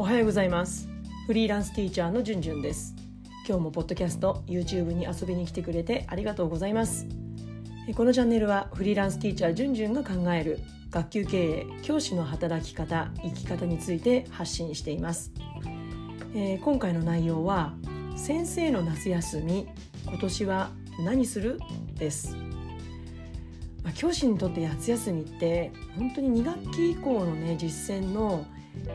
おはようございます。フリーランスティーチャーのじゅんじゅんです。今日もポッドキャスト YouTube に遊びに来てくれてありがとうございます。このチャンネルはフリーランスティーチャーじゅんじゅんが考える学級経営、教師の働き方、生き方について発信しています。今回の内容は先生の夏休み、今年は何する？です。教師にとって夏休みって本当に2学期以降のね、実践の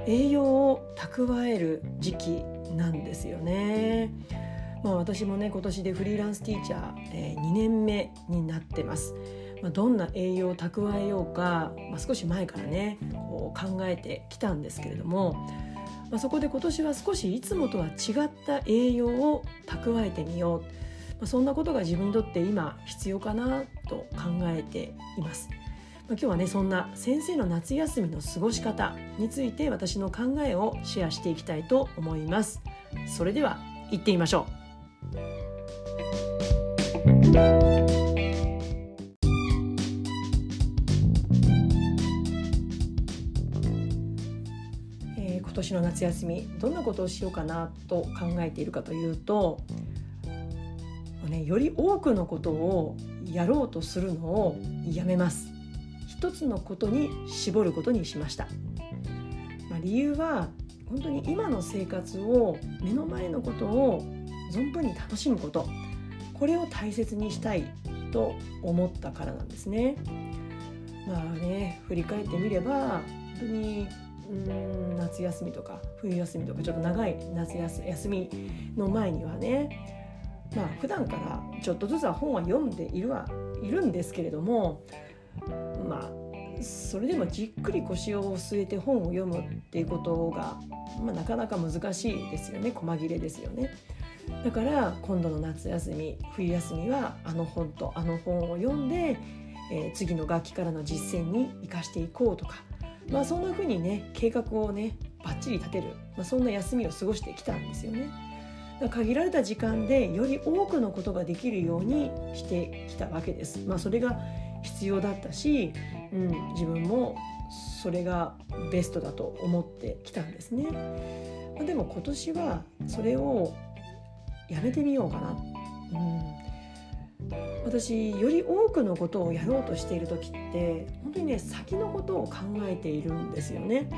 栄養を蓄える時期なんですよね。私もね、今年でフリーランスティーチャー、2年目になってます。どんな栄養を蓄えようか、少し前からねこう考えてきたんですけれども、そこで今年は少しいつもとは違った栄養を蓄えてみよう、そんなことが自分にとって今必要かなと考えています。今日はね、そんな先生の夏休みの過ごし方について私の考えをシェアしていきたいと思います。それでは行ってみましょう。今年の夏休み、どんなことをしようかなと考えているかというと、より多くのことをやろうとするのをやめます。一つのことに絞ることにしました。理由は本当に今の生活を、目の前のことを存分に楽しむこと、これを大切にしたいと思ったからなんですね。振り返ってみれば本当に夏休みとか冬休みとか、ちょっと長い夏休みの前にはね、普段からちょっとずつは本は読んでいるんですけれども、それでもじっくり腰を据えて本を読むっていうことが、なかなか難しいですよね。細切れですよね。だから今度の夏休み、冬休みはあの本を読んで、次の学期からの実践に生かしていこうとか、そんな風にね、計画をねバッチリ立てる、そんな休みを過ごしてきたんですよね。限られた時間でより多くのことができるようにしてきたわけです。それが必要だったし、自分もそれがベストだと思ってきたんですね。でも今年はそれをやめてみようかな。私、より多くのことをやろうとしている時って本当にね、先のことを考えているんですよね。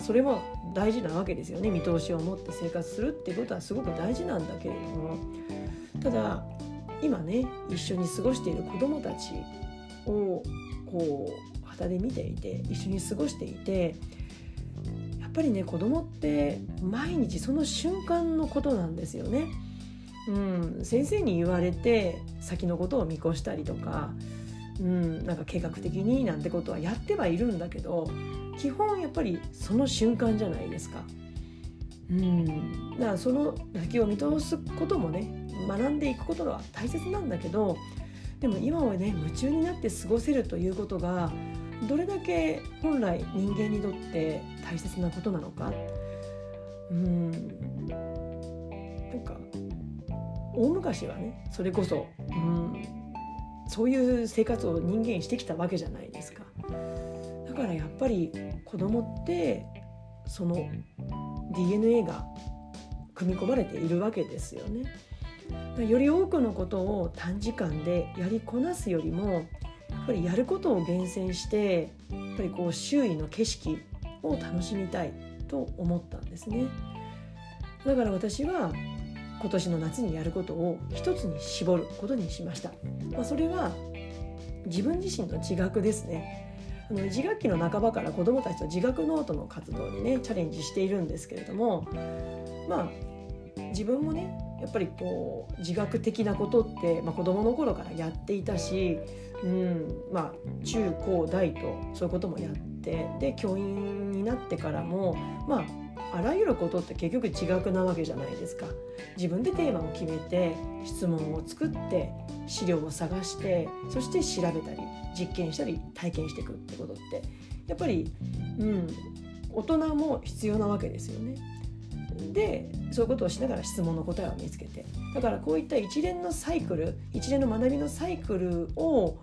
それも大事なわけですよね。見通しを持って生活するってことはすごく大事なんだけれども、ただ今ね一緒に過ごしている子どもたちをこう旗で見ていて、一緒に過ごしていて、やっぱりね、子どもって毎日その瞬間のことなんですよね。先生に言われて先のことを見越したりとか、なんか計画的になんてことはやってはいるんだけど、基本やっぱりその瞬間じゃないですか。だからその先を見通すこともね、学んでいくことが大切なんだけど、でも今はね、夢中になって過ごせるということがどれだけ本来人間にとって大切なことなのか、なんか大昔はね、それこそ、そういう生活を人間してきたわけじゃないですか。だからやっぱり子供ってその DNA が組み込まれているわけですよね。より多くのことを短時間でやりこなすよりも、やっぱりやることを厳選して、やっぱりこう周囲の景色を楽しみたいと思ったんですね。だから私は今年の夏にやることを一つに絞ることにしました。それは自分自身の自学ですね。自学期の半ばから子どもたちと自学ノートの活動にねチャレンジしているんですけれども、自分もねやっぱりこう自学的なことって、子どもの頃からやっていたし、中高大とそういうこともやって、で教員になってからもあらゆることって結局自学なわけじゃないですか。自分でテーマを決めて、質問を作って、資料を探して、そして調べたり実験したり体験していくってことって、やっぱり、大人も必要なわけですよね。でそういうことをしながら質問の答えを見つけて、だからこういった一連の学びのサイクルを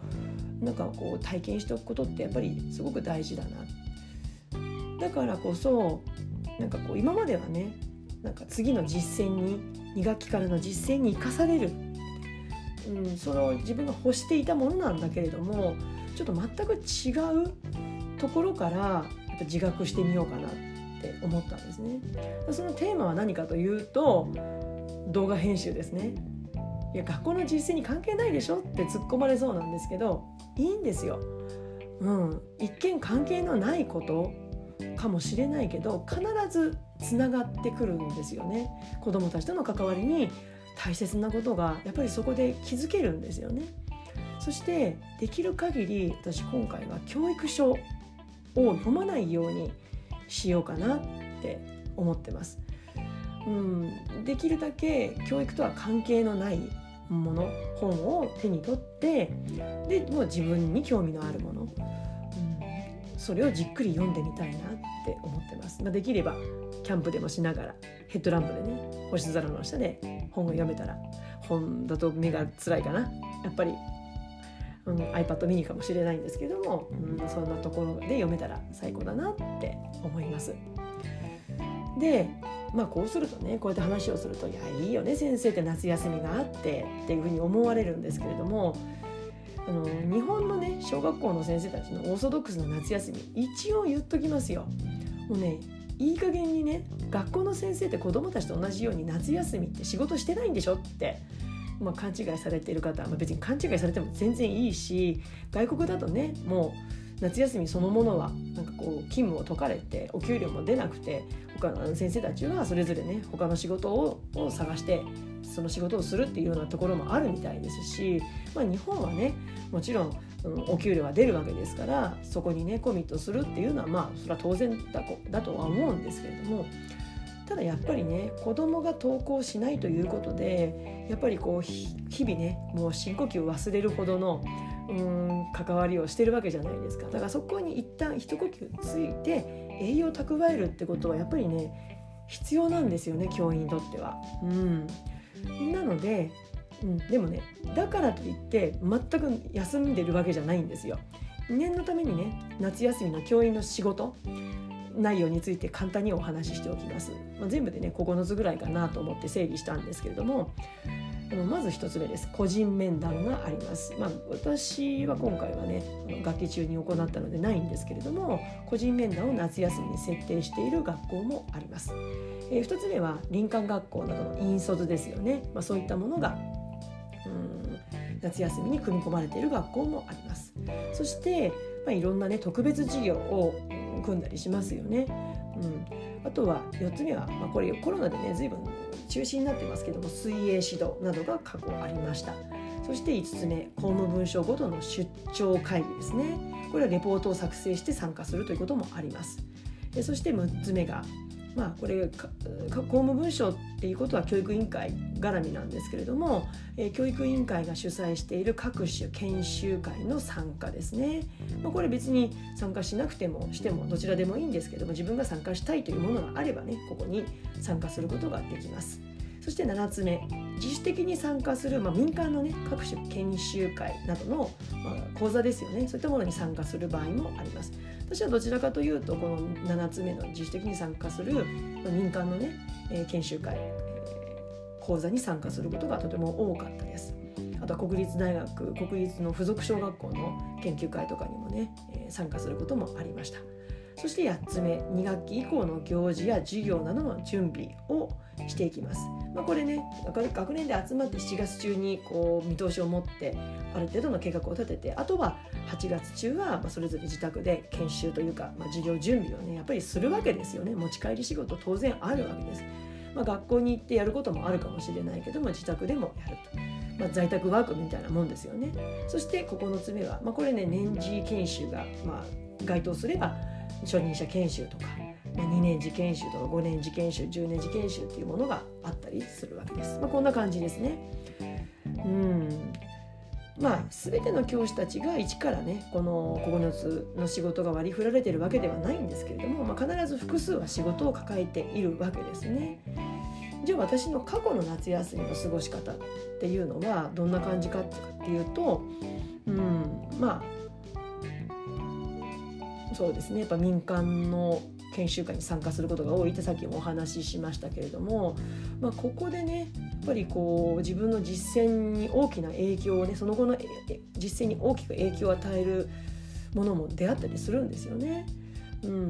なんかこう体験しておくことってやっぱりすごく大事だな。だからこそなんかこう今まではね、なんか次の実践に、2学期からの実践に生かされる、その自分が欲していたものなんだけれども、ちょっと全く違うところからやっぱ自学してみようかなって思ったんですね。そのテーマは何かというと、動画編集ですね。いや、学校の実践に関係ないでしょって突っ込まれそうなんですけど、いいんですよ。一見関係のないことかもしれないけど、必ずつながってくるんですよね。子どもたちとの関わりに大切なことがやっぱりそこで気づけるんですよね。そしてできる限り、私今回は教育書を読まないようにしようかなって思ってます。できるだけ教育とは関係のないもの、本を手に取って、でもう自分に興味のあるもの、それをじっくり読んでみたいなって思ってます。できればキャンプでもしながら、ヘッドランプでね、星空の下で本を読めたら、本だと目が辛いかな、やっぱり、iPad ミニかもしれないんですけども、そんなところで読めたら最高だなって思います。で、こうするとね、こうやって話をすると、いやいいよね先生って、夏休みがあってっていうふうに思われるんですけれども、日本のね、小学校の先生たちのオーソドックスな夏休み、一応言っときますよ。もうね、いい加減にね、学校の先生って子どもたちと同じように夏休みって仕事してないんでしょって、勘違いされている方は、別に勘違いされても全然いいし、外国だとね、もう夏休みそのものはなんかこう勤務を解かれて、お給料も出なくて、他の先生たちはそれぞれね、他の仕事を探してその仕事をするっていうようなところもあるみたいですし、日本はね、もちろんお給料は出るわけですから、そこにねコミットするっていうのは、それは当然だとは思うんですけれども、ただやっぱりね、子どもが登校しないということで、やっぱりこう日々ね、もう深呼吸を忘れるほどの関わりをしてるわけじゃないですか。だからそこに一旦一呼吸ついて栄養を蓄えるってことは、やっぱりね必要なんですよね、教員にとっては。なので、でもね、だからといって全く休んでるわけじゃないんですよ。念のためにね、夏休みの教員の仕事内容について簡単にお話ししておきます。全部でね9つぐらいかなと思って整理したんですけれども、まず1つ目です。個人面談があります。私は今回はね、学期中に行ったのでないんですけれども、個人面談を夏休みに設定している学校もあります。2つ目は林間学校などの引率ですよね。そういったものが夏休みに組み込まれている学校もあります。そして、いろんなね特別授業を組んだりしますよね。あとは4つ目は、これコロナでね随分中止になってますけども、水泳指導などが過去ありました。そして5つ目、公務文書ごとの出張会議ですね。これはレポートを作成して参加するということもあります。そして6つ目が、これ公務文書っていうことは教育委員会絡みなんですけれども、教育委員会が主催している各種研修会の参加ですね。これ別に参加しなくてもしてもどちらでもいいんですけども、自分が参加したいというものがあればね、ここに参加することができます。そして7つ目、自主的に参加する、民間のね各種研修会などの、講座ですよね。そういったものに参加する場合もあります。私はどちらかというと、この7つ目の自主的に参加する民間のね、研修会、講座に参加することがとても多かったです。あとは国立大学、国立の附属小学校の研究会とかにもね、参加することもありました。そして8つ目、2学期以降の行事や授業などの準備をしていきます。これね、学年で集まって7月中にこう見通しを持ってある程度の計画を立てて、あとは8月中はそれぞれ自宅で研修というか、授業準備をねやっぱりするわけですよね。持ち帰り仕事当然あるわけです。学校に行ってやることもあるかもしれないけども、自宅でもやると。在宅ワークみたいなもんですよね。そして9つ目は、これね年次研修が、該当すれば初任者研修とか、2年次研修とか5年次研修、10年次研修っていうものがあったりするわけです。こんな感じですね。全ての教師たちが一からねこの9つの仕事が割り振られているわけではないんですけれども、必ず複数は仕事を抱えているわけですね。じゃあ私の過去の夏休みの過ごし方っていうのはどんな感じかっていうと、そうですね、やっぱ民間の研修会に参加することが多いってさっきもお話ししましたけれども、まあ、ここでねやっぱりこう自分の実践に大きな影響をね、その後の実践に大きく影響を与えるものも出会ったりするんですよね。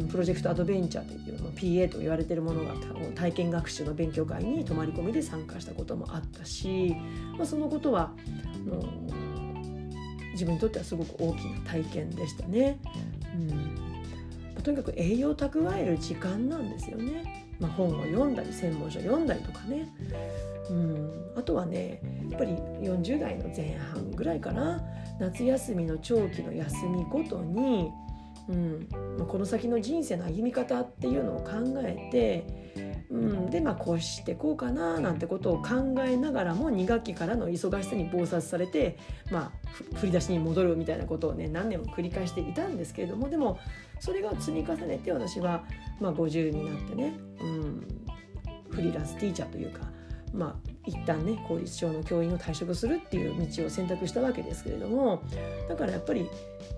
プロジェクトアドベンチャーという PA と言われているものが体験学習の勉強会に泊まり込みで参加したこともあったし、まあ、そのことは自分にとってはすごく大きな体験でしたね。とにかく栄養を蓄える時間なんですよね。まあ、本を読んだり専門書を読んだりとかね、あとはねやっぱり40代の前半ぐらいから夏休みの長期の休みごとにこの先の人生の歩み方っていうのを考えて、でまあこうしてこうかななんてことを考えながらも2学期からの忙しさに忙殺されて、まあ、振り出しに戻るみたいなことをね何年も繰り返していたんですけれども、でもそれが積み重ねて私は、まあ、50になってね、フリーランスティーチャーというか、まあ、一旦ね公立小の教員を退職するっていう道を選択したわけですけれども、だからやっぱり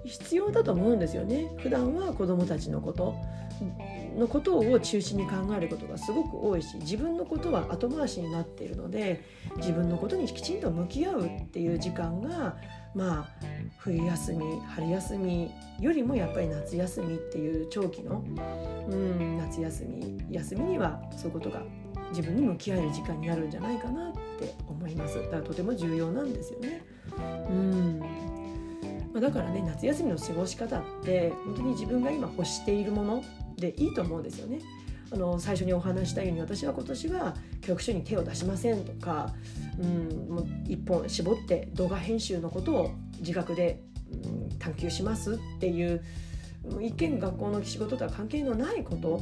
必要だと思うんですよね。普段は子どもたちのことを中心に考えることがすごく多いし、自分のことは後回しになっているので自分のことにきちんと向き合うっていう時間が、まあ、冬休み春休みよりもやっぱり夏休みっていう長期の、夏休みにはそういうことが自分に向き合える時間になるんじゃないかなって思います。だからとても重要なんですよね。だからね夏休みの過ごし方って本当に自分が今欲しているものでいいと思うんですよね。最初にお話したように私は今年は教育書に手を出しませんとか、もう一本絞って動画編集のことを自学で、探求しますっていう一見学校の仕事とは関係のないこと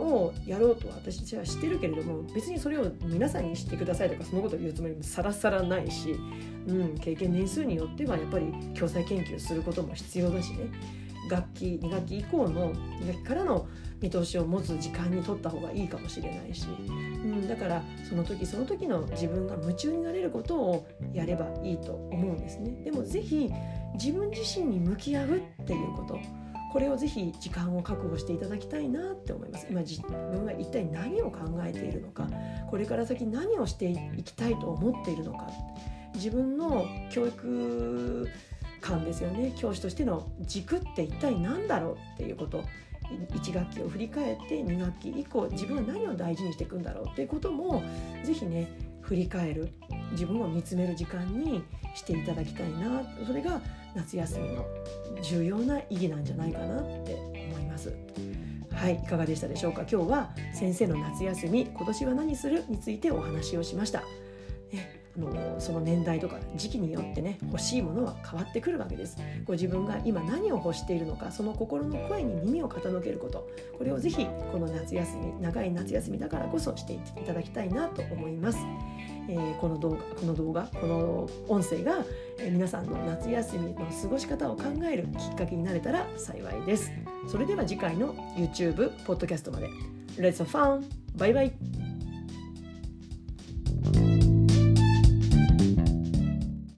をやろうと私はしてるけれども、別にそれを皆さんに知ってくださいとかそのことを言うつもりもさらさらないし、経験年数によってはやっぱり教材研究することも必要だしね、学期2学期以降の2学期からの見通しを持つ時間に取った方がいいかもしれないし、だからその時その時の自分が夢中になれることをやればいいと思うんですね。でもぜひ自分自身に向き合うっていうこと、これをぜひ時間を確保していただきたいなって思います。今自分は一体何を考えているのか、これから先何をしていきたいと思っているのか、自分の教育観ですよね、教師としての軸って一体何だろうっていうこと、1学期を振り返って2学期以降自分は何を大事にしていくんだろうっていうこともぜひね振り返る、自分を見つめる時間にしていただきたいな、それが夏休みの重要な意義なんじゃないかなって思います。はい、いかがでしたでしょうか。今日は先生の夏休み今年は何するについてお話をしました。その年代とか時期によってね欲しいものは変わってくるわけです。ご自分が今何を欲しているのか、その心の声に耳を傾けること、これをぜひこの夏休み長い夏休みだからこそしていただきたいなと思います。この音声が、皆さんの夏休みの過ごし方を考えるきっかけになれたら幸いです。それでは次回の YouTube、ポッドキャストまで。Let's have fun! バイバイ!